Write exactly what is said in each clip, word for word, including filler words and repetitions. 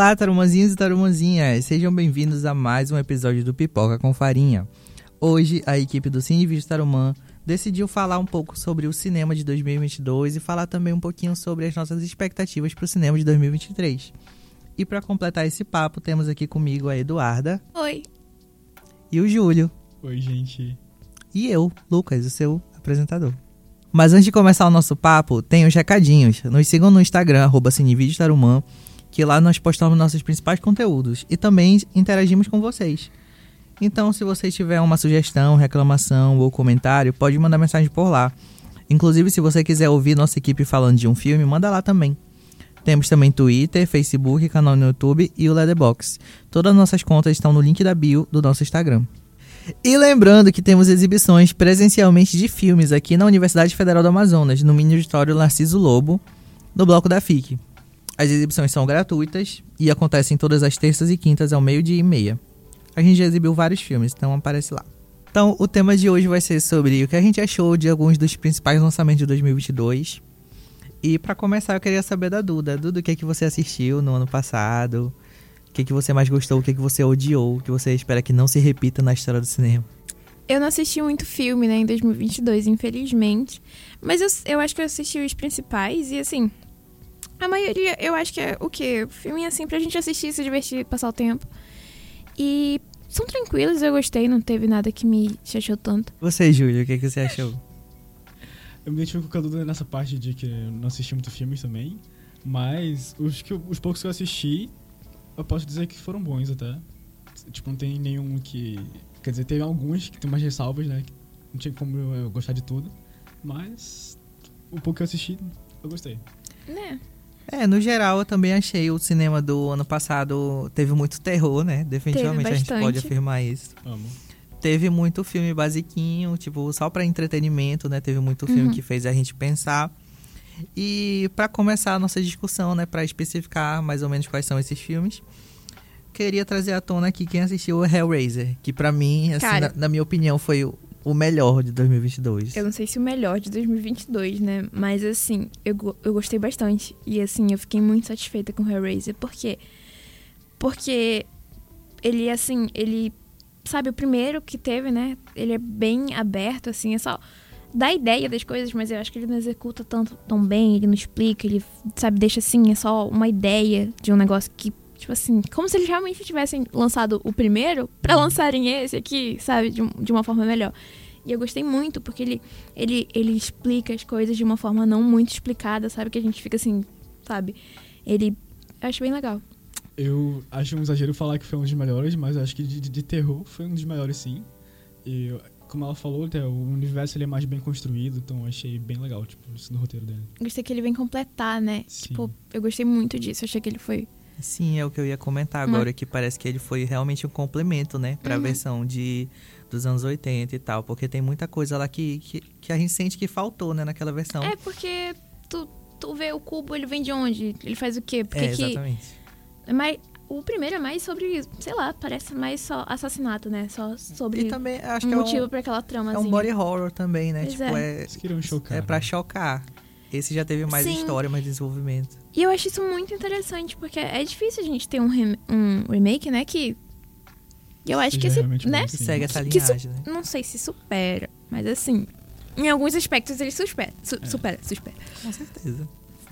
Olá, tarumanzinhos e tarumanzinhas! Sejam bem-vindos a mais um episódio do Pipoca com Farinha. Hoje, a equipe do Cine Vídeo Tarumã decidiu falar um pouco sobre o cinema de dois mil e vinte e dois e falar também um pouquinho sobre as nossas expectativas para o cinema de dois mil e vinte e três. E para completar esse papo, temos aqui comigo a Eduarda. Oi! E o Júlio. Oi, gente! E eu, Lucas, o seu apresentador. Mas antes de começar o nosso papo, tem os recadinhos. Nos sigam no Instagram, arroba Cine Vídeo Tarumã, que lá nós postamos nossos principais conteúdos e também interagimos com vocês. Então, se você tiver uma sugestão, reclamação ou comentário, pode mandar mensagem por lá. Inclusive, se você quiser ouvir nossa equipe falando de um filme, manda lá também. Temos também Twitter, Facebook, canal no YouTube e o Letterboxd. Todas as nossas contas estão no link da bio do nosso Instagram. E lembrando que temos exibições presencialmente de filmes aqui na Universidade Federal do Amazonas, no Mini Auditório Narciso Lobo, no Bloco da F I C. As exibições são gratuitas e acontecem todas as terças e quintas ao meio-dia e meia. A gente já exibiu vários filmes, então aparece lá. Então, o tema de hoje vai ser sobre o que a gente achou de alguns dos principais lançamentos de dois mil e vinte e dois. E pra começar, eu queria saber da Duda. Duda, o que é que você assistiu no ano passado? O que é que você mais gostou? O que é que você odiou? O que você espera que não se repita na história do cinema? Eu não assisti muito filme, né, em dois mil e vinte e dois, infelizmente. Mas eu, eu acho que eu assisti os principais e, assim... A maioria, eu acho que é o quê? Filme assim pra gente assistir, se divertir, passar o tempo. E são tranquilos, eu gostei, não teve nada que me chateou tanto. Você, Júlio, o que, é que você achou? Eu me identifico com a Duda nessa parte de que eu não assisti muito filmes também. Mas os, que eu, os poucos que eu assisti, eu posso dizer que foram bons até. Tipo, não tem nenhum que... Quer dizer, teve alguns que tem umas ressalvas, né? Que não tinha como eu, eu gostar de tudo. Mas o pouco que eu assisti, eu gostei. Né? É, no geral, eu também achei o cinema do ano passado... Teve muito terror, né? Definitivamente, a gente pode afirmar isso. Amo. Teve muito filme basiquinho, tipo, só pra entretenimento, né? Teve muito filme uhum. que fez a gente pensar. E pra começar a nossa discussão, né? Pra especificar mais ou menos quais são esses filmes, queria trazer à tona aqui quem assistiu o Hellraiser. Que pra mim, assim, Cara, na, na minha opinião, foi o, o melhor de dois mil e vinte e dois. Eu não sei se o melhor de dois mil e vinte e dois, né? Mas, assim, eu, eu gostei bastante. E, assim, eu fiquei muito satisfeita com o Hellraiser. Por quê? Porque ele, assim, ele... Sabe, o primeiro que teve, né? Ele é bem aberto, assim, é só dá ideia das coisas, mas eu acho que ele não executa tanto, tão bem, ele não explica, ele, sabe, deixa assim, é só uma ideia de um negócio que, tipo assim, como se eles realmente tivessem lançado o primeiro pra lançarem esse aqui, sabe, de, de uma forma melhor. E eu gostei muito, porque ele, ele, ele explica as coisas de uma forma não muito explicada, sabe, que a gente fica assim, sabe, ele... Eu acho bem legal. Eu acho um exagero falar que foi um dos melhores, mas eu acho que de, de, de terror foi um dos melhores, sim. E como ela falou, o universo ele é mais bem construído, então eu achei bem legal, tipo, isso no roteiro dele. Eu gostei que ele vem completar, né? Sim. Tipo, eu gostei muito disso, achei que ele foi... Sim, é o que eu ia comentar agora, hum. que parece que ele foi realmente um complemento, né? Pra uhum. versão de, dos anos oitenta e tal, porque tem muita coisa lá que, que, que a gente sente que faltou, né, naquela versão. É, porque tu, tu vê o cubo, ele vem de onde? Ele faz o quê? Porque é, exatamente. Que... Mas o primeiro é mais sobre, sei lá, parece mais só assassinato, né? Só sobre e também, acho um que é motivo um, pra aquela trama. É um body horror também, né? Pois tipo, é. É, chocar, é pra né? chocar. Esse já teve mais Sim. história, mais desenvolvimento. E eu acho isso muito interessante, porque é difícil a gente ter um, rem- um remake, né? Que eu acho Seja que esse, né? Segue essa linhagem, su- né? Não sei se supera, mas assim, em alguns aspectos ele supera, su- é. supera, supera. Com certeza.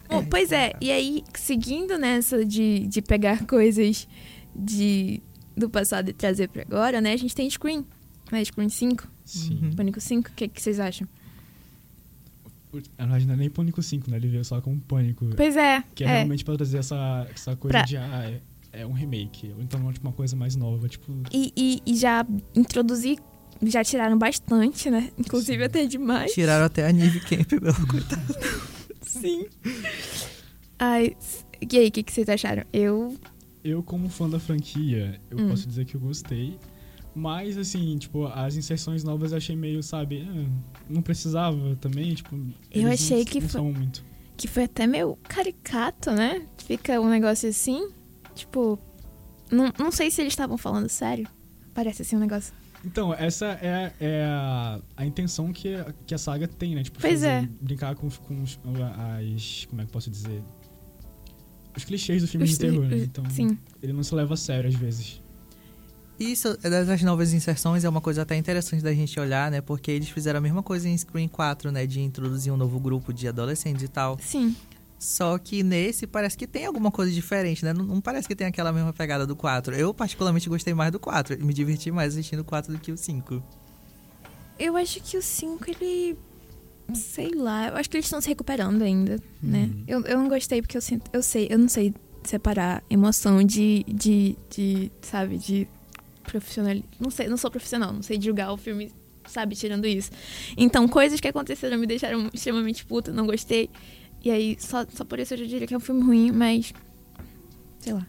É, pois é, e aí, seguindo nessa de, de pegar coisas de, do passado e trazer pra agora, né? A gente tem Scream, né? Scream cinco, Sim. Pânico cinco, o que, que vocês acham? Na verdade, não é nem Pânico cinco, né? Ele veio só com Pânico. Pois é. Que é, é. realmente pra trazer essa, essa coisa pra... de, ah, é, é um remake, ou então tipo, uma coisa mais nova, tipo... E, e, e já introduzir... Já tiraram bastante, né? Inclusive Sim. até demais. Tiraram até a Nive Campbell, coitado. Sim. Ai, e aí, o que, que vocês acharam? Eu... Eu, como fã da franquia, eu hum. posso dizer que eu gostei. Mas, assim, tipo, as inserções novas eu achei meio, sabe... Não precisava também, tipo... Eu achei não, que não foi... Muito. Que foi até meio caricato, né? Fica um negócio assim, tipo... Não, não sei se eles estavam falando sério. Parece assim um negócio... Então, essa é, é a, a intenção que a, que a saga tem, né? Tipo, pois fazer, é. Brincar com, com os, as... Como é que eu posso dizer? os clichês do filme os de terror, né? Então, sim. Ele não se leva a sério às vezes. Isso das novas inserções é uma coisa até interessante da gente olhar, né? Porque eles fizeram a mesma coisa em Scream quatro, né? De introduzir um novo grupo de adolescentes e tal. Sim. Só que nesse parece que tem alguma coisa diferente, né? Não, não parece que tem aquela mesma pegada do quatro. Eu particularmente gostei mais do quatro. Me diverti mais assistindo o quatro do que o cinco. Eu acho que o cinco, ele... Sei lá. Eu acho que eles estão se recuperando ainda, hum. né? Eu, eu não gostei porque eu sinto... Eu sei, eu não sei separar emoção de... de, de sabe, de... profissional, não sei, não sou profissional, não sei julgar o filme, sabe, tirando isso. Então, coisas que aconteceram me deixaram extremamente puta, não gostei. E aí, só, só por isso eu já diria que é um filme ruim, mas... Sei lá.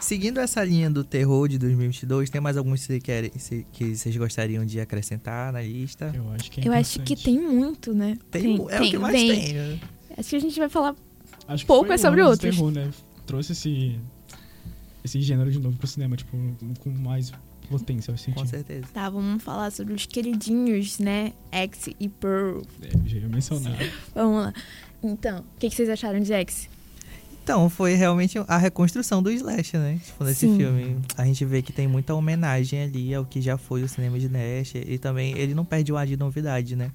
Seguindo essa linha do terror de dois mil e vinte e dois, tem mais alguns que vocês, que vocês gostariam de acrescentar na lista? Eu acho que é eu acho que tem muito, né? Tem, tem, é tem, o que mais tem. tem né? Acho que a gente vai falar acho pouco é sobre outros. Terror, né? Trouxe esse... esse gênero de novo pro cinema, tipo, com mais potência, eu senti. Com certeza. Tá, vamos falar sobre os queridinhos, né? X e Pearl. É, já ia mencionar. Vamos lá. Então, o que, que vocês acharam de X? Então, foi realmente a reconstrução do Slasher, né? Tipo, nesse Sim. filme. A gente vê que tem muita homenagem ali ao que já foi o cinema de Slasher. E também, ele não perde o ar de novidade, né?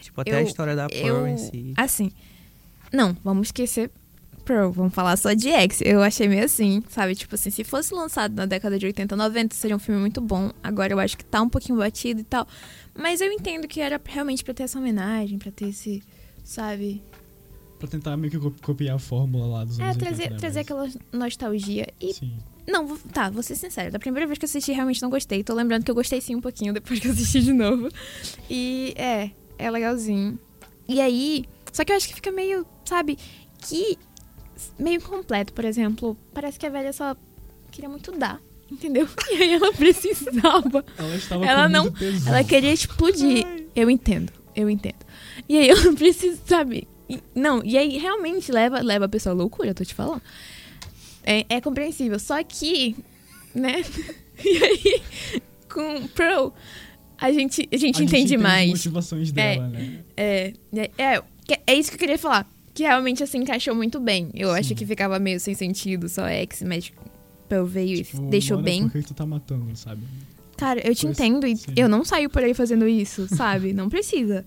Tipo, até eu, a história da Pearl eu... em si. Assim, não, vamos esquecer... Pearl, vamos falar só de X. Eu achei meio assim, sabe? Tipo assim, se fosse lançado na década de oitenta, noventa, seria um filme muito bom. Agora eu acho que tá um pouquinho batido e tal. Mas eu entendo que era realmente pra ter essa homenagem, pra ter esse, sabe... Pra tentar meio que copiar a fórmula lá dos anos É, trazer, oitenta, né? trazer aquela nostalgia. E sim. Não, tá, vou ser sincera. Da primeira vez que eu assisti, realmente não gostei. Tô lembrando que eu gostei sim um pouquinho depois que eu assisti de novo. E é, é legalzinho. E aí... Só que eu acho que fica meio, sabe... Que... meio completo, por exemplo, parece que a velha só queria muito dar, entendeu? E aí ela precisava. Ela estava ela com não, muito pesado. Ela queria explodir. Ai. Eu entendo, eu entendo. E aí ela precisa, sabe? E, não, e aí realmente leva, leva a pessoa à loucura, eu tô te falando. É, é compreensível, só que, né? E aí, com Pro, a gente, a gente a entende gente mais. As motivações dela, é, né? É, é, é, é isso que eu queria falar. Que realmente, assim, encaixou muito bem. Eu Sim. acho que ficava meio sem sentido, só X, mas eu veio tipo, e deixou bem. Por que tu tá matando, sabe? Cara, eu te Coisa, entendo e sim. eu não saio por aí fazendo isso, sabe? Não precisa.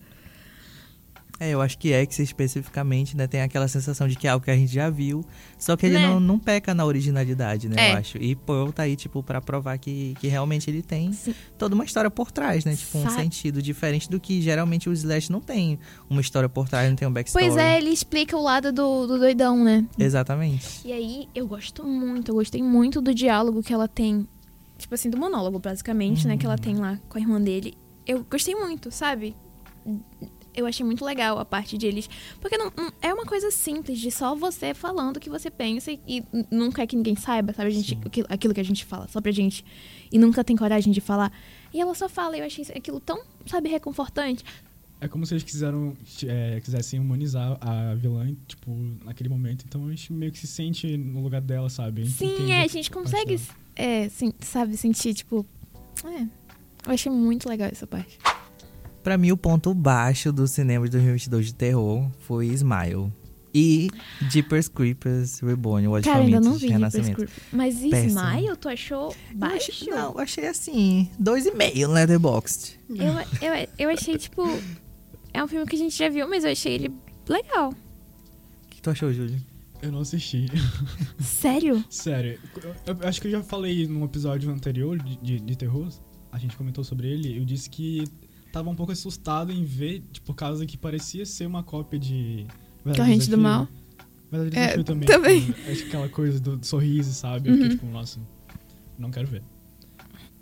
É, eu acho que X especificamente, né, tem aquela sensação de que é algo que a gente já viu, só que ele né? não, não peca na originalidade, né, é. eu acho. E Pearl tá aí, tipo, pra provar que, que realmente ele tem Sim. toda uma história por trás, né, tipo, Sabe? um sentido diferente do que geralmente o Slash não tem uma história por trás, não tem um backstory. Pois é, ele explica o lado do, do doidão, né. Exatamente. E aí, eu gosto muito, eu gostei muito do diálogo que ela tem, tipo assim, do monólogo, basicamente, hum. né, que ela tem lá com a irmã dele. Eu gostei muito, sabe? Eu achei muito legal a parte deles. Porque não, não, é uma coisa simples de só você falando o que você pensa e, e nunca é que ninguém saiba, sabe? A gente, aquilo, aquilo que a gente fala, só pra gente. E nunca tem coragem de falar. E ela só fala, eu achei aquilo tão, sabe, reconfortante. É como se eles quiseram, é, quisessem humanizar a vilã, tipo, naquele momento. Então a gente meio que se sente no lugar dela, sabe? Sim, é, a gente consegue, é, sim, sabe, sentir, tipo... É, eu achei muito legal essa parte. Pra mim, o ponto baixo do cinema de dois mil e vinte e dois de terror foi Smile. E Jeepers Creepers Reborn, o Adventamento de Renascimento. Mas e Smile, tu achou baixo? Eu achei, não, achei assim, dois e meio no Letterboxd. Eu, eu, eu achei, tipo... É um filme que a gente já viu, mas eu achei ele legal. O que tu achou, Júlio? Eu não assisti. Sério? Sério. Eu, eu acho que eu já falei num episódio anterior de, de, de terror. A gente comentou sobre ele. Eu disse que... Tava um pouco assustado em ver, tipo, por causa que parecia ser uma cópia de... Corrente do Mal. Mas ele é, também. também. Acho que aquela coisa do sorriso, sabe? Uhum. Eu fiquei, tipo, nossa, não quero ver.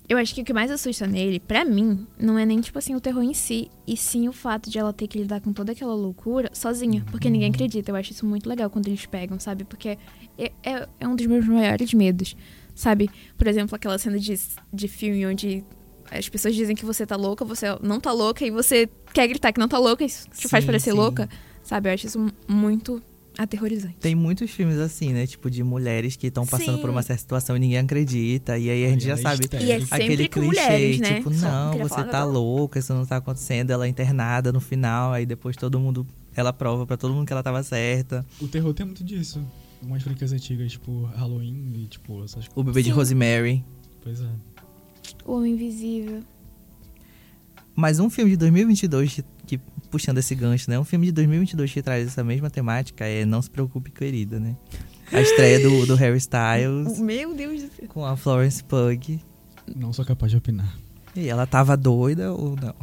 Eu acho que o que mais assusta nele, pra mim, não é nem, tipo assim, o terror em si, e sim o fato de ela ter que lidar com toda aquela loucura sozinha, porque uhum. ninguém acredita. Eu acho isso muito legal quando eles pegam, sabe? Porque é, é, é um dos meus maiores medos, sabe? Por exemplo, aquela cena de, de filme onde... As pessoas dizem que você tá louca, você não tá louca, e você quer gritar que não tá louca, isso te sim, faz parecer sim. louca, sabe? Eu acho isso muito aterrorizante. Tem muitos filmes assim, né? Tipo, de mulheres que estão passando sim. por uma certa situação e ninguém acredita, e aí a gente já sabe. E é aquele clichê, mulheres, né? Tipo, só não, você tá não. louca, isso não tá acontecendo, ela é internada no final, aí depois todo mundo, ela prova pra todo mundo que ela tava certa. O terror tem muito disso. umas franquias antigas, tipo Halloween e tipo essas coisas. O Bebê Sim. de Rosemary. Pois é. O Homem Invisível. Mas um filme de dois mil e vinte e dois, que, puxando esse gancho, né? Um filme de dois mil e vinte e dois que traz essa mesma temática é Não Se Preocupe, Querida, né? A estreia do, do Harry Styles. Meu Deus do céu. Com a Florence Pugh. Não sou capaz de opinar. E ela tava doida ou não?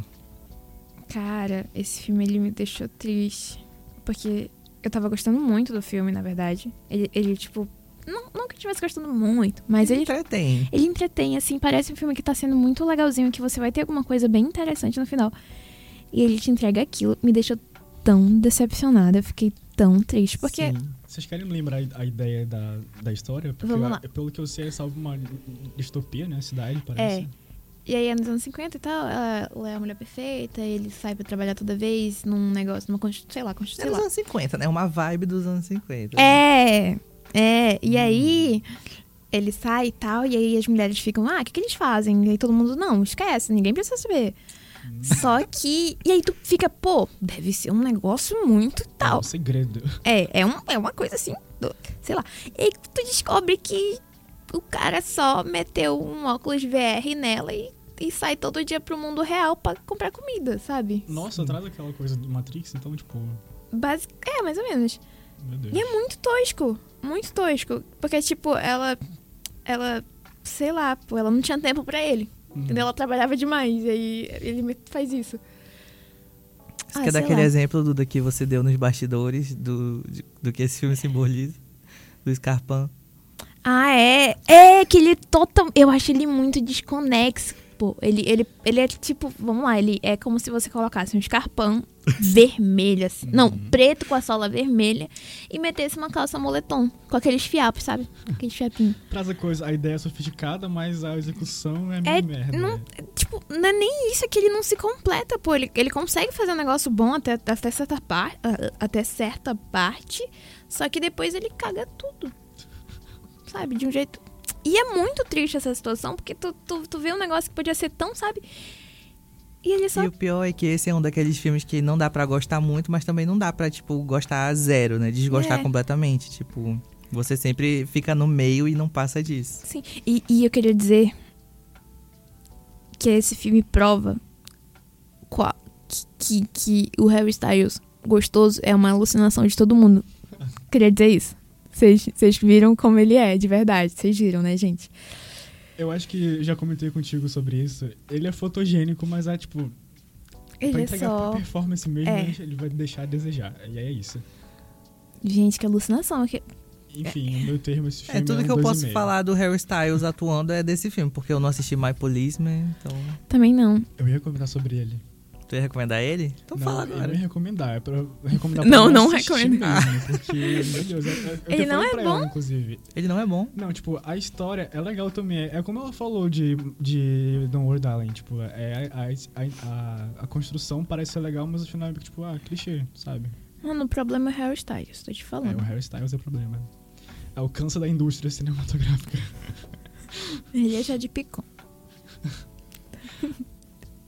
Cara, esse filme ele me deixou triste. Porque eu tava gostando muito do filme, na verdade. Ele, ele tipo... Não, não que eu estivesse gostando muito, mas ele... Ele entretém. Ele entretém, assim. Parece um filme que tá sendo muito legalzinho, que você vai ter alguma coisa bem interessante no final. E ele te entrega aquilo. Me deixou tão decepcionada. Eu fiquei tão triste, porque... Sim. Vocês querem lembrar a ideia da, da história? Porque Vamos lá. Eu, pelo que eu sei, é salvo uma distopia, né? Cidade, parece. É. E aí, nos anos cinquenta e tal, ela, ela é a mulher perfeita, ele sai pra trabalhar toda vez num negócio, numa constituição, sei lá, constituição. É dos anos cinquenta, né? Uma vibe dos anos cinquenta. Né? É, é. E hum. aí, ele sai e tal, e aí as mulheres ficam, ah, o que, que eles fazem? E aí todo mundo, não, esquece, ninguém precisa saber. Hum. Só que, e aí tu fica, pô, deve ser um negócio muito tal. É um segredo. É, é, um, é uma coisa assim, do, sei lá. E aí tu descobre que... O cara só meteu um óculos V R nela e, e sai todo dia pro mundo real pra comprar comida, sabe? Nossa, Sim. traz aquela coisa do Matrix, então, tipo... Basi- é, mais ou menos. Meu Deus. E é muito tosco, muito tosco. Porque, tipo, ela... Ela, sei lá, pô, ela não tinha tempo pra ele. Hum. Entendeu? Ela trabalhava demais, e aí ele faz isso. Você ah, quer dar aquele lá. exemplo, Duda, que você deu nos bastidores do, do que esse filme simboliza? Do Scarpan? Ah, é? É, que ele é total... Eu acho ele muito desconexo. Pô, ele, ele, ele é tipo... Vamos lá, ele é como se você colocasse um escarpão vermelho, assim. Não, preto com a sola vermelha. E metesse uma calça moletom. Com aqueles fiapos, sabe? Aqueles fiapinhos. Traz a coisa, a ideia é sofisticada, mas a execução é meio é, merda. Não, tipo, não é nem isso, é que ele não se completa, pô. Ele, ele consegue fazer um negócio bom até, até, certa par, até certa parte. Só que depois ele caga tudo. Sabe, de um jeito... E é muito triste essa situação, porque tu, tu, tu vê um negócio que podia ser tão, sabe... E ele só... E o pior é que esse é um daqueles filmes que não dá pra gostar muito, mas também não dá pra, tipo, gostar zero, né? Desgostar é. completamente, tipo... Você sempre fica no meio e não passa disso. Sim, e, e eu queria dizer que esse filme prova qual, que, que, que o Harry Styles gostoso é uma alucinação de todo mundo. Queria dizer isso. Vocês viram como ele é, de verdade. Vocês viram, né, gente? Eu acho que já comentei contigo sobre isso. Ele é fotogênico, mas é, tipo... Ele pra entregar é só... pra performance mesmo, é. ele vai deixar a desejar. E é isso. Gente, que alucinação. Que... Enfim, o meu termo, esse filme é tudo é um que eu posso falar do Harry Styles atuando é desse filme, porque eu não assisti My Policeman, então... Também não. Eu ia comentar sobre ele. Tu ia recomendar ele? Então não, fala agora. Eu ia recomendar, é pra recomendar pra Não, não recomendar. Mesmo, porque, meu Deus, eu, eu ele não é bom? Ela, inclusive. Ele não é bom? Não, tipo, a história é legal também. É como ela falou de, de Don't Worry Darling, tipo, é, a, a, a, a construção parece ser legal, mas o final é tipo, ah, clichê, sabe? Mano, o problema é o Harry Styles, tô te falando. É, o Harry Styles é o problema. É o câncer da indústria cinematográfica. Ele é já de picô.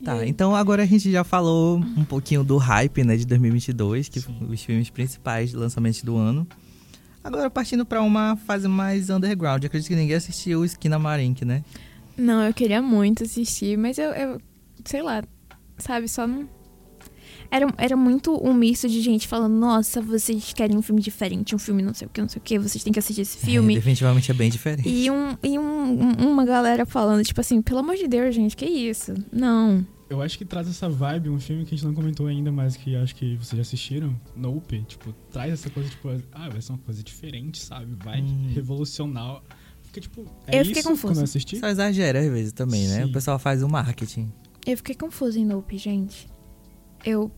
Tá, então agora a gente já falou um pouquinho do hype, né, de dois mil e vinte e dois, que foram os filmes principais de lançamento do ano. Agora partindo pra uma fase mais underground. Eu acredito que ninguém assistiu o Esquina Marink, né? Não, eu queria muito assistir, mas eu, eu sei lá, sabe, só não... Era, era muito um misto de gente falando, nossa, vocês querem um filme diferente, um filme não sei o que, não sei o que, vocês têm que assistir esse filme. É, definitivamente é bem diferente. E, um, e um, uma galera falando, tipo assim, pelo amor de Deus, gente, que isso? Não. Eu acho que traz essa vibe, um filme que a gente não comentou ainda, mas que acho que vocês já assistiram, Nope, tipo, traz essa coisa, tipo, ah, vai ser uma coisa diferente, sabe? Vai hum. revolucionar. Fica, tipo, é eu fiquei isso confuso. Quando eu assisti? Só exagera às vezes também, né? Sim. O pessoal faz o marketing. Eu fiquei confusa em Nope, gente. Eu,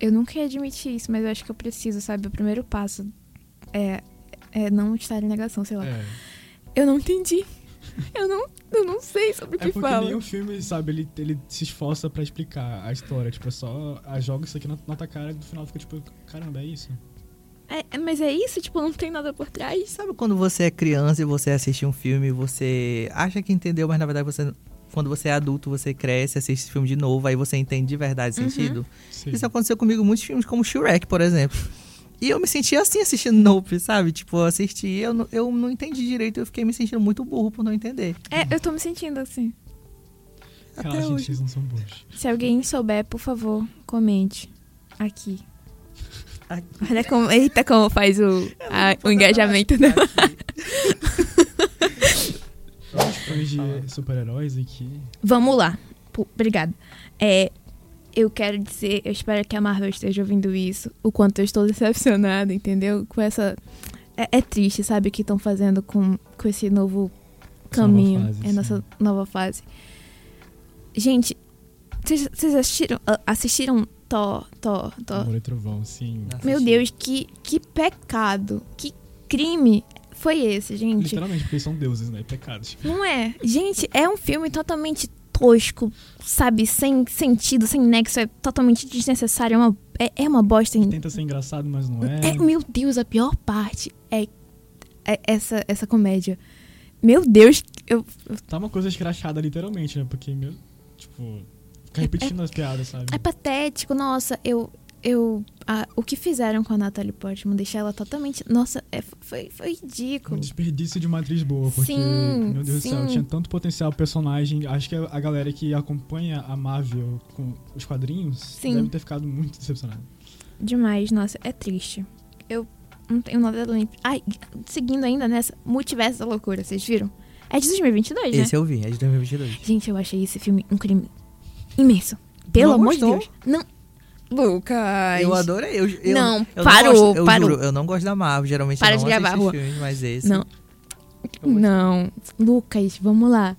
eu nunca ia admitir isso, mas eu acho que eu preciso, sabe? O primeiro passo é, é não estar em negação, sei lá. É. Eu não entendi. Eu não, eu não sei sobre o que fala. É porque nem o filme, sabe? Ele, ele se esforça pra explicar a história. Tipo, é só joga isso aqui na, na tua cara e no final fica tipo, caramba, é isso? É, mas é isso? Tipo, não tem nada por trás? Sabe quando você é criança e você assiste um filme e você acha que entendeu, mas na verdade você... Quando você é adulto, você cresce, assiste esse filme de novo, aí você entende de verdade o uhum. sentido. Sim. Isso aconteceu comigo em muitos filmes, como Shrek, por exemplo. E eu me sentia assim assistindo Nope, sabe? Tipo, eu assisti, eu, eu não entendi direito, eu fiquei me sentindo muito burro por não entender. É, eu tô me sentindo assim. Até Aquela hoje. Gente, não são bons. Se alguém souber, por favor, comente aqui. Aqui. Olha como, eita, como faz o, a, o engajamento dela. Hoje é super-heróis aqui. Vamos lá. Obrigada. É, eu quero dizer, eu espero que a Marvel esteja ouvindo isso, o quanto eu estou decepcionada, entendeu? Com essa... É, é triste, sabe, o que estão fazendo com, com esse novo caminho. Nova fase, é nossa sim. nova fase. Gente, vocês assistiram, assistiram Thor, Thor, Thor? Amor e Trovão, sim. Assisti. Meu Deus, que, que pecado, que crime foi esse, gente? Literalmente, porque são deuses, né? Pecados. Não é? Gente, é um filme totalmente tosco, sabe? Sem sentido, sem nexo, é totalmente desnecessário, é uma, é, é uma bosta. Em... Tenta ser engraçado, mas não é. é. Meu Deus, a pior parte é, é essa, essa comédia. Meu Deus, eu... Tá uma coisa escrachada, literalmente, né? Porque, meu... Tipo, ficar repetindo é, as piadas, sabe? É patético, nossa, eu... eu a, o que fizeram com a Natalie Portman, deixar ela totalmente... Nossa, é, foi, foi ridículo. Um desperdício de uma atriz boa, porque... Sim, meu Deus sim. do céu, tinha tanto potencial personagem. Acho que a galera que acompanha a Marvel com os quadrinhos sim. deve ter ficado muito decepcionada. Demais, nossa, é triste. Eu não tenho nada... Ai, seguindo ainda nessa, Multiverso da Loucura, vocês viram? É de dois mil e vinte e dois, esse né? Esse eu vi, é de dois mil e vinte e dois. Gente, eu achei esse filme um crime imenso. Pelo amor de Deus. Não, Lucas. Eu adorei. Eu, eu, não, eu parou, não gosto, eu parou. Juro, eu não gosto da Marvel, geralmente Para eu não de gravar, esses filmes, mas esse... Não, não. Lucas, vamos lá.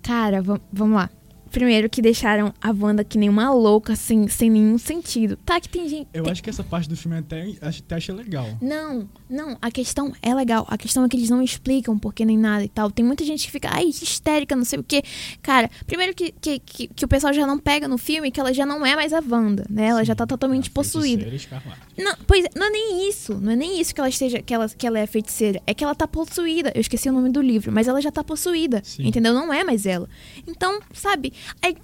Cara, v- vamos lá. Primeiro que deixaram a Wanda que nem uma louca, assim, sem nenhum sentido. Tá, que tem gente... Eu tem... acho que essa parte do filme até, até achei legal. Não, não, a questão é legal. A questão é que eles não explicam porque nem nada e tal. Tem muita gente que fica, ai, histérica, não sei o quê. Cara, primeiro que, que, que, que o pessoal já não pega no filme, que ela já não é mais a Wanda, né? Ela Sim, já tá totalmente possuída. Não, pois é, não é nem isso. Não é nem isso que ela esteja, que ela, que ela é feiticeira. É que ela tá possuída. Eu esqueci o nome do livro, mas ela já tá possuída, Sim. entendeu? Não é mais ela. Então, sabe... Aí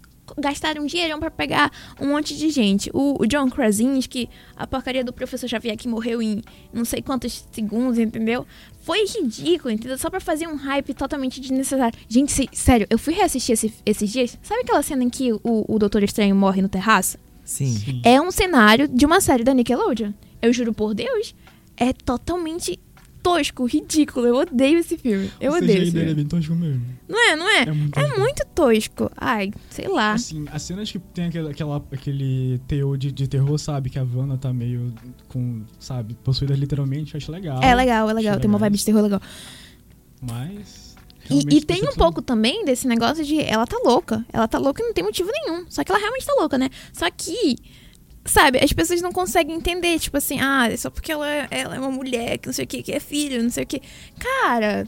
gastaram um dinheirão pra pegar um monte de gente. O, o John Krasinski, a porcaria do Professor Xavier que morreu em não sei quantos segundos, entendeu? Foi ridículo, entendeu? Só pra fazer um hype totalmente desnecessário. Gente, se, sério, eu fui reassistir esse, esses dias. Sabe aquela cena em que o, o Doutor Estranho morre no terraço? Sim. Sim. É um cenário de uma série da Nickelodeon. Eu juro por Deus, é totalmente... tosco, ridículo, eu odeio esse filme. Eu Ou seja, odeio esse filme. É bem tosco mesmo. Não é, não é? É muito tosco. É muito tosco. Ai, sei lá. Assim, as cenas que tem aquela, aquela, aquele teor de, de terror, sabe? Que a Wanda tá meio com, sabe? Possuída literalmente, eu acho legal. É legal, é legal. Tem legal. uma vibe de terror legal. Mas... E, e tem um pouco também desse negócio de ela tá louca. Ela tá louca e não tem motivo nenhum. Só que ela realmente tá louca, né? Só que... Sabe, as pessoas não conseguem entender, tipo assim, ah, é só porque ela, ela é uma mulher, que não sei o que, que é filho, não sei o que. Cara,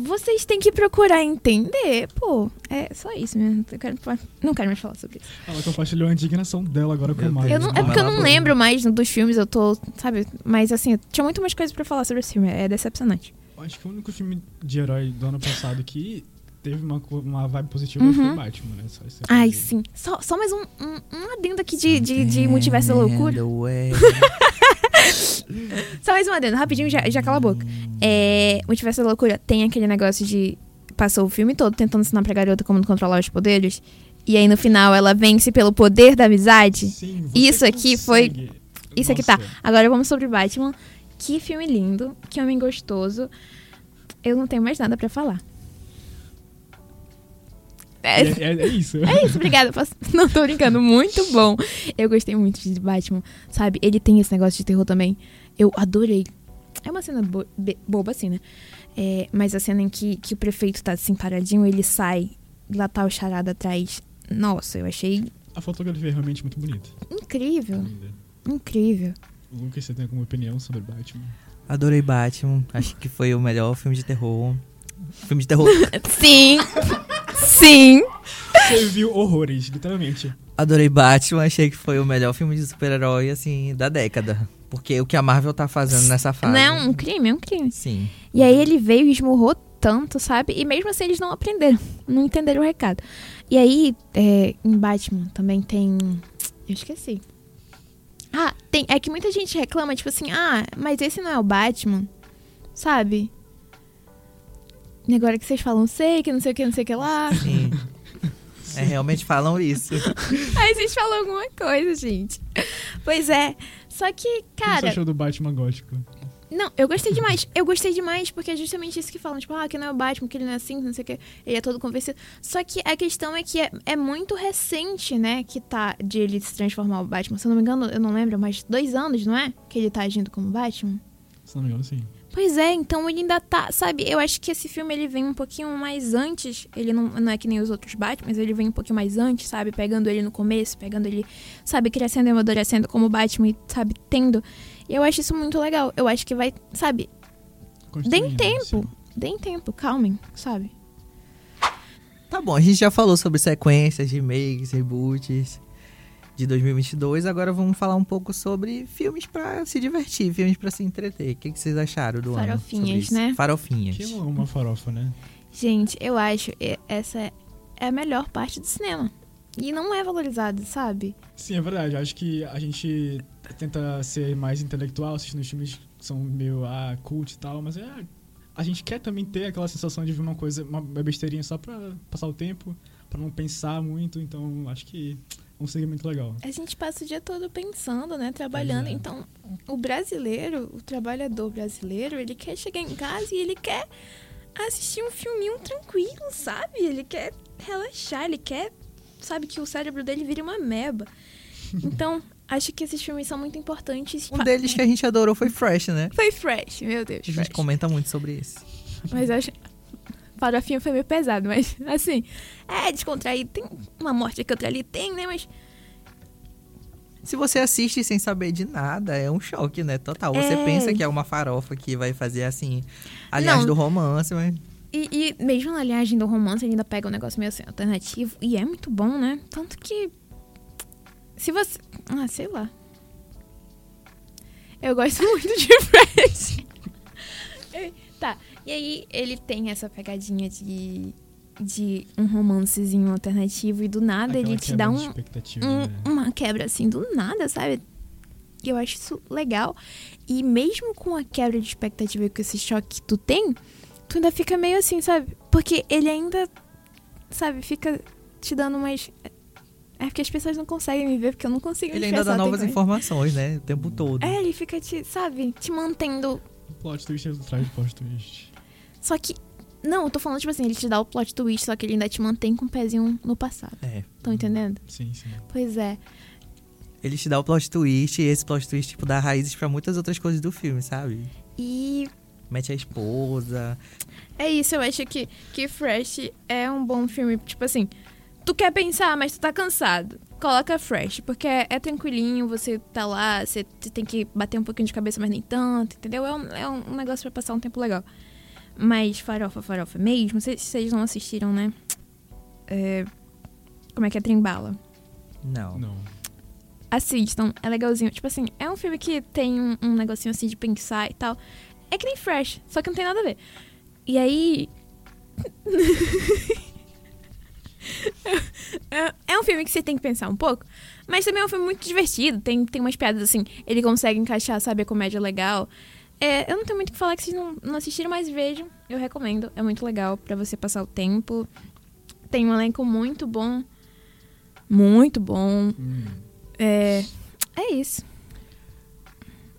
vocês têm que procurar entender, pô. É só isso mesmo, eu quero, não quero mais falar sobre isso. Ela compartilhou a indignação dela agora com a Marvel. É porque eu não lembro mais dos filmes, eu tô, sabe, mas assim, tinha muito mais coisas pra falar sobre esse filme, é decepcionante. Acho que o único filme de herói do ano passado que... Teve uma, uma vibe positiva uhum. foi Batman, né? Só Ai, que... sim. Só, só mais um, um, um adendo aqui de, de, de Multiverso da Loucura. Só mais um adendo, rapidinho, já, já cala a boca. É, Multiverso da Loucura tem aquele negócio de... Passou o filme todo tentando ensinar pra garota como controlar os poderes. E aí, no final, ela vence pelo poder da amizade. Sim, Isso aqui consegue. foi... Isso Nossa. aqui tá. Agora vamos sobre Batman. Que filme lindo, que homem gostoso. Eu não tenho mais nada pra falar. É, é, é isso. É isso, obrigada. Não, tô brincando. Muito bom. Eu gostei muito de Batman, sabe? Ele tem esse negócio de terror também. Eu adorei. É uma cena bo- be- boba, assim, né? É, mas a cena em que, que o prefeito tá assim, paradinho, ele sai, lá tá o charada atrás. Nossa, eu achei... A fotografia é realmente muito bonita. Incrível. É Incrível. Lucas, você tem alguma opinião sobre Batman? Adorei Batman. Acho que foi o melhor filme de terror... Filme de terror. Sim. Sim. Você viu horrores, literalmente. Adorei Batman, achei que foi o melhor filme de super-herói, assim, da década. Porque o que a Marvel tá fazendo nessa fase... Não, é um crime, é um crime. Sim. E aí ele veio e esmurrou tanto, sabe? E mesmo assim eles não aprenderam, não entenderam o recado. E aí, é, em Batman também tem... Eu esqueci. Ah, tem, é que muita gente reclama, tipo assim, ah, mas esse não é o Batman, sabe? E agora que vocês falam, sei, que não sei o que, não sei o que lá. Sim. É, realmente falam isso. Aí vocês falam alguma coisa, gente. Pois é. Só que, cara... O que você achou do Batman gótico? Não, eu gostei demais. Eu gostei demais porque é justamente isso que falam. Tipo, ah, que não é o Batman, que ele não é assim, não sei o que. Ele é todo convencido. Só que a questão é que é, é muito recente, né? Que tá de ele se transformar o Batman. Se eu não me engano, eu não lembro, mas dois anos, não é? Que ele tá agindo como Batman. Se não me engano, sim. Pois é, então ele ainda tá, sabe? Eu acho que esse filme, ele vem um pouquinho mais antes. Ele não, não é que nem os outros Batman, mas ele vem um pouquinho mais antes, sabe? Pegando ele no começo, pegando ele, sabe? Crescendo e amadurecendo como Batman, sabe? Tendo. E eu acho isso muito legal. Eu acho que vai, sabe? Deem tempo. Deem tempo, calmem, sabe? Tá bom, a gente já falou sobre sequências, remakes, reboots de dois mil e vinte e dois, agora vamos falar um pouco sobre filmes pra se divertir, filmes pra se entreter. O que, que vocês acharam do ano? Farofinhas, né? Farofinhas. Que uma farofa, né? Gente, eu acho que essa é a melhor parte do cinema. E não é valorizada, sabe? Sim, é verdade. Eu acho que a gente tenta ser mais intelectual, assistindo os filmes que são meio ah, cult e tal, mas é, a gente quer também ter aquela sensação de ver uma coisa, uma besteirinha só pra passar o tempo, pra não pensar muito, então acho que... um segmento legal. A gente passa o dia todo pensando, né? Trabalhando. É. Então, o brasileiro, o trabalhador brasileiro, ele quer chegar em casa e ele quer assistir um filminho tranquilo, sabe? Ele quer relaxar, ele quer, sabe, que o cérebro dele vire uma ameba. Então, acho que esses filmes são muito importantes. Um deles que a gente adorou foi Fresh, né? Foi Fresh, meu Deus. A gente Fresh. comenta muito sobre isso. Mas eu acho... Farofinha foi meio pesado, mas assim, é descontraído, tem uma morte aqui, outra ali, tem, né, mas... Se você assiste sem saber de nada, é um choque, né, total. Você é... pensa que é uma farofa que vai fazer, assim, a linhagem do romance, mas... E, e mesmo na linhagem do romance, ele ainda pega um negócio meio assim, alternativo, e é muito bom, né, tanto que... Se você... Ah, sei lá. Eu gosto muito de Fresh. Tá. E aí, ele tem essa pegadinha de, de um romancezinho alternativo e do nada aquela ele te dá um, um, né? uma quebra assim, do nada, sabe? Eu acho isso legal. E mesmo com a quebra de expectativa e com esse choque que tu tem, tu ainda fica meio assim, sabe? Porque ele ainda, sabe, fica te dando umas... É porque as pessoas não conseguem me ver, porque eu não consigo... Ele ainda dá novas informações, né? O tempo todo. É, ele fica, te, sabe, te mantendo... Plot twist atrás de plot twist. Só que, não, eu tô falando, tipo assim, ele te dá o plot twist, só que ele ainda te mantém com o pezinho no passado. É. Estão entendendo? Sim, sim. Pois é. Ele te dá o plot twist e esse plot twist, tipo, dá raízes pra muitas outras coisas do filme, sabe? E... mete a esposa. É isso, eu acho que, que Fresh é um bom filme, tipo assim, tu quer pensar, mas tu tá cansado. Coloca Fresh, porque é, é tranquilinho, você tá lá, você tem que bater um pouquinho de cabeça, mas nem tanto, entendeu? É um, é um negócio pra passar um tempo legal. Mas farofa, farofa mesmo, vocês não assistiram, né? É, como é que é? Trembala. Não. não. Assistam, é legalzinho. Tipo assim, é um filme que tem um, um negocinho assim de pensar e tal. É que nem Fresh, só que não tem nada a ver. E aí... É um filme que você tem que pensar um pouco, mas também é um filme muito divertido. Tem, tem umas piadas assim, ele consegue encaixar, sabe, a comédia legal. É, eu não tenho muito o que falar, que vocês não, não assistiram, mas vejam, eu recomendo. É muito legal pra você passar o tempo. Tem um elenco muito bom. Muito bom. Hum. É, é isso.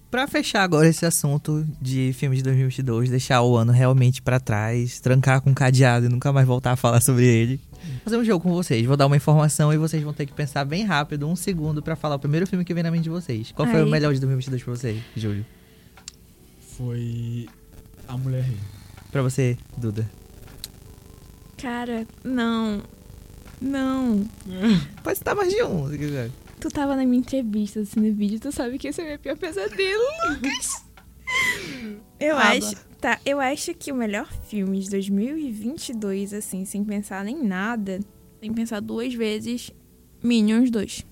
Pra fechar agora esse assunto de filmes de dois mil e vinte e dois, deixar o ano realmente pra trás, trancar com cadeado e nunca mais voltar a falar sobre ele. Fazer um jogo com vocês, vou dar uma informação e vocês vão ter que pensar bem rápido, um segundo, pra falar o primeiro filme que vem na mente de vocês. Qual Aí. foi o melhor de dois mil e vinte e dois pra vocês, Júlio? Foi A Mulher Rei. Pra você, Duda? Cara, não. Não. Pode citar mais de um, se quiser. Tu tava na minha entrevista do Cine Vídeo, tu sabe que esse é o meu pior pesadelo, Lucas. Eu Aba. acho... Tá, eu acho que o melhor filme de dois mil e vinte e dois, assim, sem pensar nem nada, sem pensar duas vezes, Minions dois.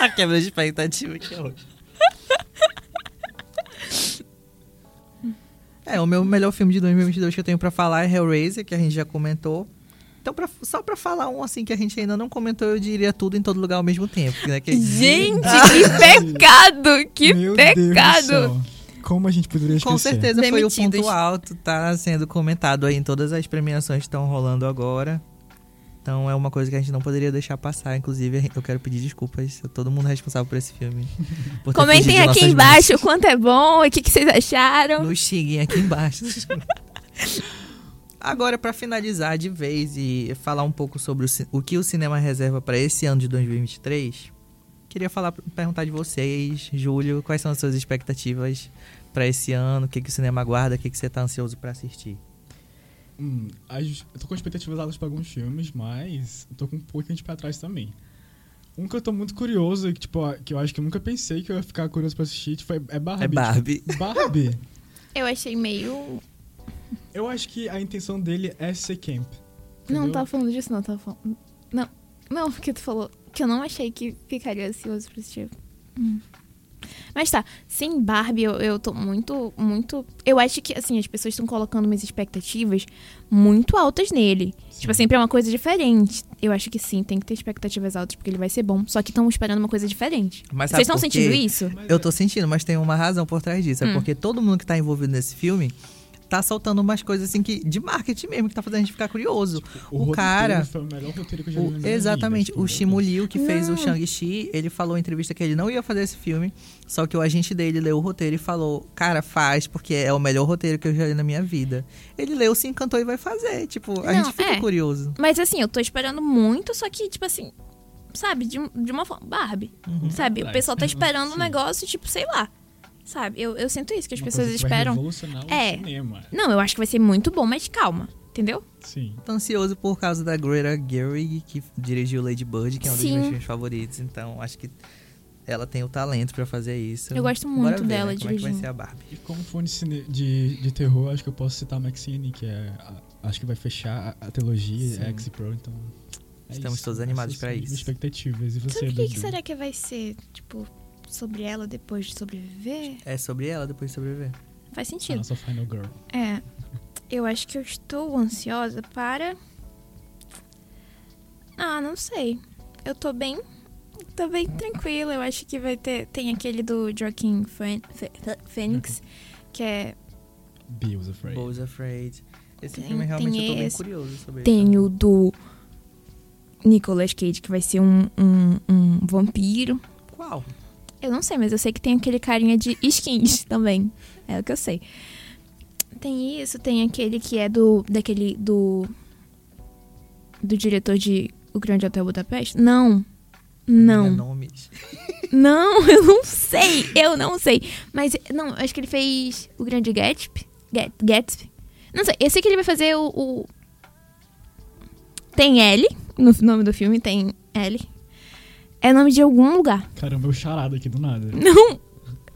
A quebra de expectativa que é hoje. É, o meu melhor filme de dois mil e vinte e dois que eu tenho pra falar é Hellraiser, que a gente já comentou. Então, pra, só pra falar um, assim, que a gente ainda não comentou, eu diria Tudo em Todo Lugar ao Mesmo Tempo. Né? Que... Gente, que pecado! Que Meu pecado! Deus do céu. Como a gente poderia esquecer? Com certeza foi o ponto alto, tá sendo comentado aí em todas as premiações que estão rolando agora. Então é uma coisa que a gente não poderia deixar passar. Inclusive, eu quero pedir desculpas a todo mundo responsável por esse filme. Por Comentem aqui embaixo mãos. Quanto é bom, o que, que vocês acharam. Nos xinguem aqui embaixo. Agora, pra finalizar de vez e falar um pouco sobre o, o que o cinema reserva pra esse ano de dois mil e vinte e três, queria falar, perguntar de vocês, Júlio, quais são as suas expectativas para esse ano, o que, que o cinema aguarda, o que, que você tá ansioso para assistir? Hum, as, eu tô com expectativas altas para alguns filmes, mas eu tô com um pouco de pé atrás também. Um que eu tô muito curioso, que, tipo, que eu acho que eu nunca pensei que eu ia ficar curioso para assistir, tipo, é Barbie. É Barbie. Tipo, Barbie. Eu achei meio... Eu acho que a intenção dele é ser camp. Entendeu? Não, tava falando disso, não, tava falando... Não, não, porque tu falou que eu não achei que ficaria ansioso para assistir. Hum. Mas tá, sem Barbie eu, eu tô muito, muito... Eu acho que, assim, as pessoas estão colocando umas expectativas muito altas nele. Sim. Tipo, sempre é uma coisa diferente. Eu acho que sim, tem que ter expectativas altas, porque ele vai ser bom. Só que estão esperando uma coisa diferente. Mas vocês estão sentindo isso? Eu tô sentindo, mas tem uma razão por trás disso. É hum. porque todo mundo que tá envolvido nesse filme... tá soltando umas coisas assim que, de marketing mesmo, que tá fazendo a gente ficar curioso. O, o cara... foi o melhor roteiro que eu já vi na minha Exatamente. Vida, o Simu Liu, que não. fez o Shang-Chi, ele falou em entrevista que ele não ia fazer esse filme, só que o agente dele leu o roteiro e falou, cara, faz, porque é o melhor roteiro que eu já li na minha vida. Ele leu, se encantou e vai fazer. Tipo, a não, gente fica é. curioso. Mas assim, eu tô esperando muito, só que, tipo assim, sabe, de, de uma forma... Barbie, uhum. sabe? O pessoal tá esperando um negócio, tipo, sei lá. Sabe, eu, eu sinto isso, que as Uma pessoas coisa que esperam. Vai revolucionar o é. cinema. Não, eu acho que vai ser muito bom, mas calma, entendeu? Sim. Tô ansioso por causa da Greta Gerwig, que dirigiu Lady Bird, que é um Sim. dos meus filmes favoritos. Então, acho que ela tem o talento pra fazer isso. Eu gosto muito Bora ver, dela, né, de como dirigindo. É que vai ser a Barbie. E como fã de, de, de terror, acho que eu posso citar a Maxine, que é. A, acho que vai fechar a, a trilogia X e Pearl, então. É Estamos isso. todos animados Essas pra isso. Expectativas. E você, então, o que, que será que vai ser, tipo. Sobre ela depois de sobreviver? É sobre ela depois de sobreviver. Faz sentido. A nossa final girl. É. Eu acho que eu estou ansiosa para... Ah, não sei. Eu tô bem... Tô bem tranquila. Eu acho que vai ter... Tem aquele do Joaquin Phoenix, que é... Bill's Afraid. Bill's Afraid. Esse tem, filme realmente eu tô esse. bem curioso sobre ele. Tem o do Nicolas Cage, que vai ser um, um, um vampiro. Qual? Eu não sei, mas eu sei que tem aquele carinha de Skins também. É o que eu sei. Tem isso, tem aquele que é do... Daquele... Do... Do diretor de O Grande Hotel Budapeste? Não. Não. Nomes. Não, eu não sei. Eu não sei. Mas, não, acho que ele fez O Grande Gatsby. Gatsby. Não sei, eu sei que ele vai fazer o... o... Tem L. No nome do filme tem L. É nome de algum lugar. Caramba, eu charado aqui do nada. Não!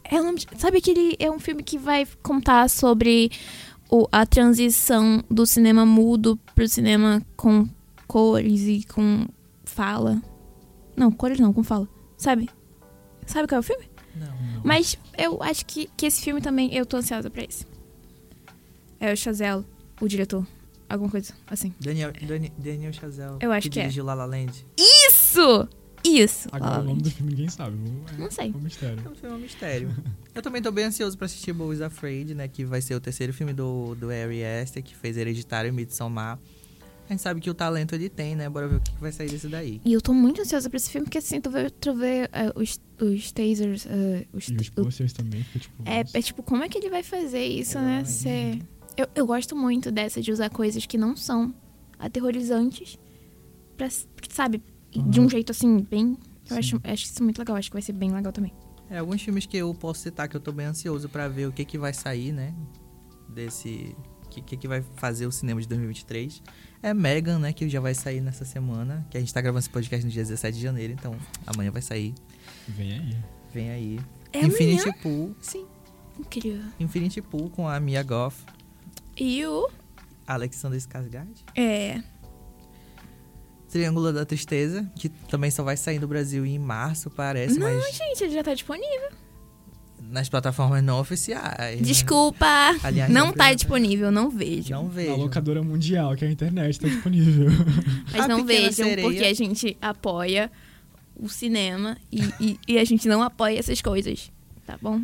É o nome de... Sabe aquele... É um filme que vai contar sobre o, a transição do cinema mudo pro cinema com cores e com fala. Não, cores não, com fala. Sabe? Sabe qual é o filme? Não. não. Mas eu acho que, que esse filme também... Eu tô ansiosa pra esse. É o Chazelle, o diretor. Alguma coisa assim. Daniel, Dani, Daniel Chazelle. Eu acho que, que é. dirigiu La La Land. Isso! Isso. Agora o nome do filme ninguém sabe. É, não sei. É um mistério. É um mistério. Eu também tô bem ansioso pra assistir Bill's Afraid, né? Que vai ser o terceiro filme do, do Ari Aster, que fez Hereditário e Midsommar. A gente sabe que o talento ele tem, né? Bora ver o que vai sair desse daí. E eu tô muito ansiosa pra esse filme, porque assim, tu vê, tu vê uh, os, os tasers... Uh, os e os posters também. Porque, tipo, é, é tipo, como é que ele vai fazer isso, é, né? Ser... Eu, eu gosto muito dessa de usar coisas que não são aterrorizantes pra, sabe... De um jeito, assim, bem... Eu acho, acho isso muito legal. Acho que vai ser bem legal também. É, alguns filmes que eu posso citar que eu tô bem ansioso pra ver o que que vai sair, né? Desse... O que, que que vai fazer o cinema de dois mil e vinte e três. É Megan, né? Que já vai sair nessa semana. Que a gente tá gravando esse podcast no dia dezessete de janeiro. Então, amanhã vai sair. Vem aí. Vem aí. É Infinity amanhã? Pool. Sim. Incrível. Infinity Pool com a Mia Goth. E o... Alexander Skarsgård. É... Triângulo da Tristeza, que também só vai sair no Brasil em março, parece, não, mas... Não, gente, ele já tá disponível. nas plataformas não oficiais. Desculpa! Né? Aliás, não, não tá pre... disponível, não vejo. Não vejo. A locadora mundial, que é a internet, tá disponível. Mas a não vejam, sereia... porque a gente apoia o cinema e, e, e a gente não apoia essas coisas, tá bom?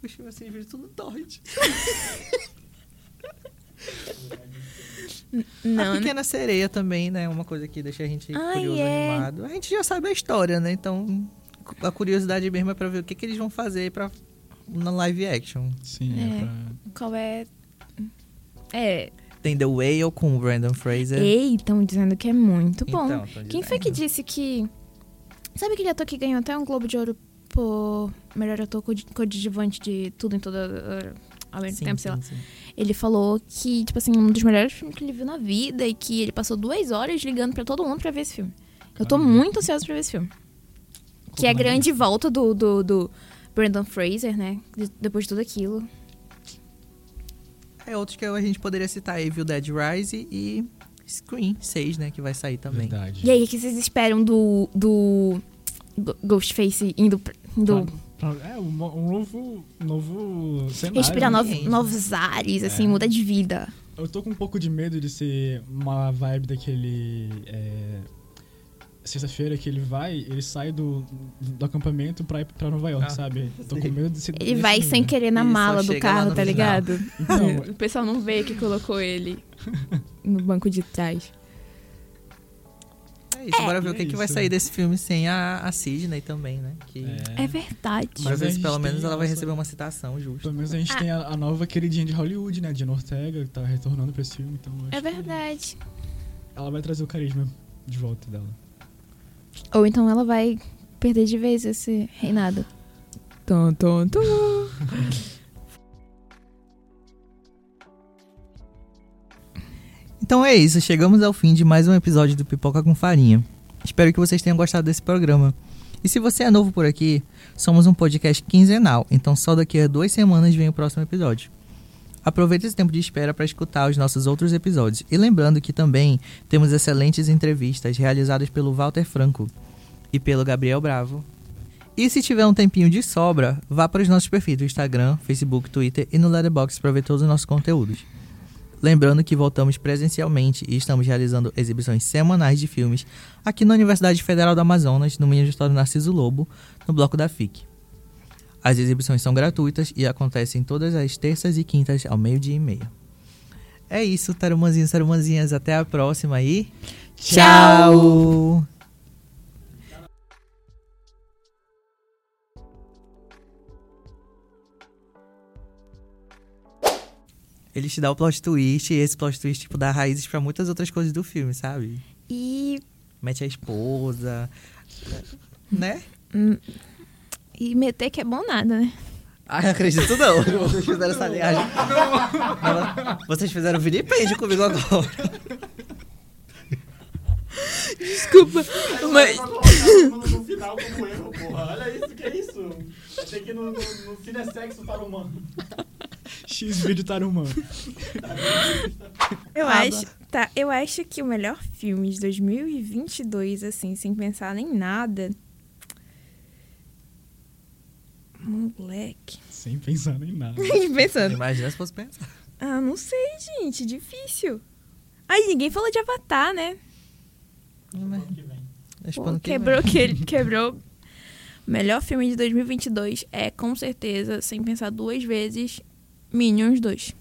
Os filmes assim, vejo tudo torrent. Não, a Pequena não... Sereia também, né? Uma coisa que deixa a gente ah, curioso, yeah. animado. A gente já sabe a história, né? Então, a curiosidade mesmo é pra ver o que, que eles vão fazer pra, na live action. Sim, é. é pra... Qual é... É... Tem The Whale com o Brandon Fraser. Ei, estão dizendo que é muito bom. Então, quem foi que disse que... Sabe aquele ator que ganhou até um Globo de Ouro por... Melhor ator coadjuvante de Tudo em Todo... Ao mesmo sim, tempo, sim, sei lá. Sim. Ele falou que, tipo assim, um dos melhores filmes que ele viu na vida e que ele passou duas horas ligando pra todo mundo pra ver esse filme. Eu tô muito ansiosa pra ver esse filme. Como que é a grande é? volta do, do, do Brandon Fraser, né? De, depois de tudo aquilo. É, outros que a gente poderia citar aí, Evil Dead Rise e Scream seis, né? Que vai sair também. Verdade. E aí, o que vocês esperam do, do, do Ghostface indo... indo... Ah. É, um novo, novo cenário. Respirar no, novos ares, é. assim, muda de vida. Eu tô com um pouco de medo de ser uma vibe daquele... É, sexta-feira que ele vai, ele sai do, do acampamento pra ir pra Nova York, ah, sabe? Tô com medo de ser... Ele vai sem mundo. querer na mala do carro, tá ligado? Então, o pessoal não vê que colocou ele no banco de trás. Isso, é, bora ver é o que, que vai sair desse filme sem a, a Sidney também, né? Que... É. é verdade. Mas vezes, pelo menos ela vai nossa... receber uma citação justa. Pelo menos a gente ah. tem a, a nova queridinha de Hollywood, né? Diana Ortega, que tá retornando pra esse filme. Então acho é verdade. Ela vai trazer o carisma de volta dela. Ou então ela vai perder de vez esse reinado. Tum, tum, tum. Então é isso, chegamos ao fim de mais um episódio do Pipoca com Farinha. Espero que vocês tenham gostado desse programa. E se você é novo por aqui, somos um podcast quinzenal, então só daqui a duas semanas vem o próximo episódio. Aproveite esse tempo de espera para escutar os nossos outros episódios. E lembrando que também temos excelentes entrevistas realizadas pelo Walter Franco e pelo Gabriel Bravo. E se tiver um tempinho de sobra, vá para os nossos perfis do Instagram, Facebook, Twitter e no Letterboxd para ver todos os nossos conteúdos. Lembrando que voltamos presencialmente e estamos realizando exibições semanais de filmes aqui na Universidade Federal do Amazonas, no Mini Auditório Narciso Lobo, no Bloco da F I C. As exibições são gratuitas e acontecem todas as terças e quintas ao meio-dia e meia. É isso, tarumãzinhos, tarumãzinhas. Até a próxima e... Tchau! Ele te dá o plot twist e esse plot twist tipo, dá raízes pra muitas outras coisas do filme, sabe? E... Mete a esposa, né? E meter que é bom nada, né? Ah, não acredito não. Vocês fizeram essa linhagem. Ela... Vocês fizeram vilipêndio comigo agora. Desculpa, mas... No final como erro, porra. Olha isso, que é isso? Achei que no fim é sexo para o humano. X Vídeo Tarumã. Eu acho, tá, eu acho que o melhor filme de dois mil e vinte e dois, assim, sem pensar nem nada. Moleque. Sem pensar nem nada. Pensando. Imagina se fosse pensar. Ah, não sei, gente. Difícil. Aí ninguém falou de Avatar, né? Pô, Pô, que quebrou que quebrou. O melhor filme de dois mil e vinte e dois é, com certeza, sem pensar duas vezes, Minions dois.